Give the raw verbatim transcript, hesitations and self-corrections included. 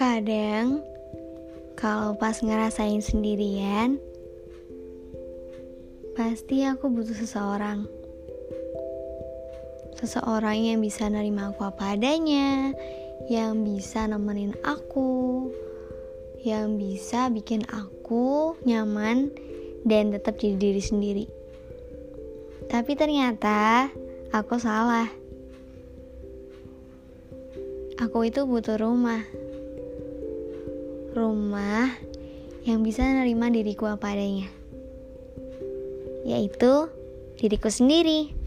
Kadang kalau pas ngerasain sendirian, pasti aku butuh seseorang. Seseorang yang bisa nerima aku apa adanya, yang bisa nemenin aku, yang bisa bikin aku nyaman dan tetap jadi diri sendiri. Tapi ternyata aku salah. Aku itu butuh rumah. Rumah yang bisa nerima diriku apa adanya, yaitu diriku sendiri.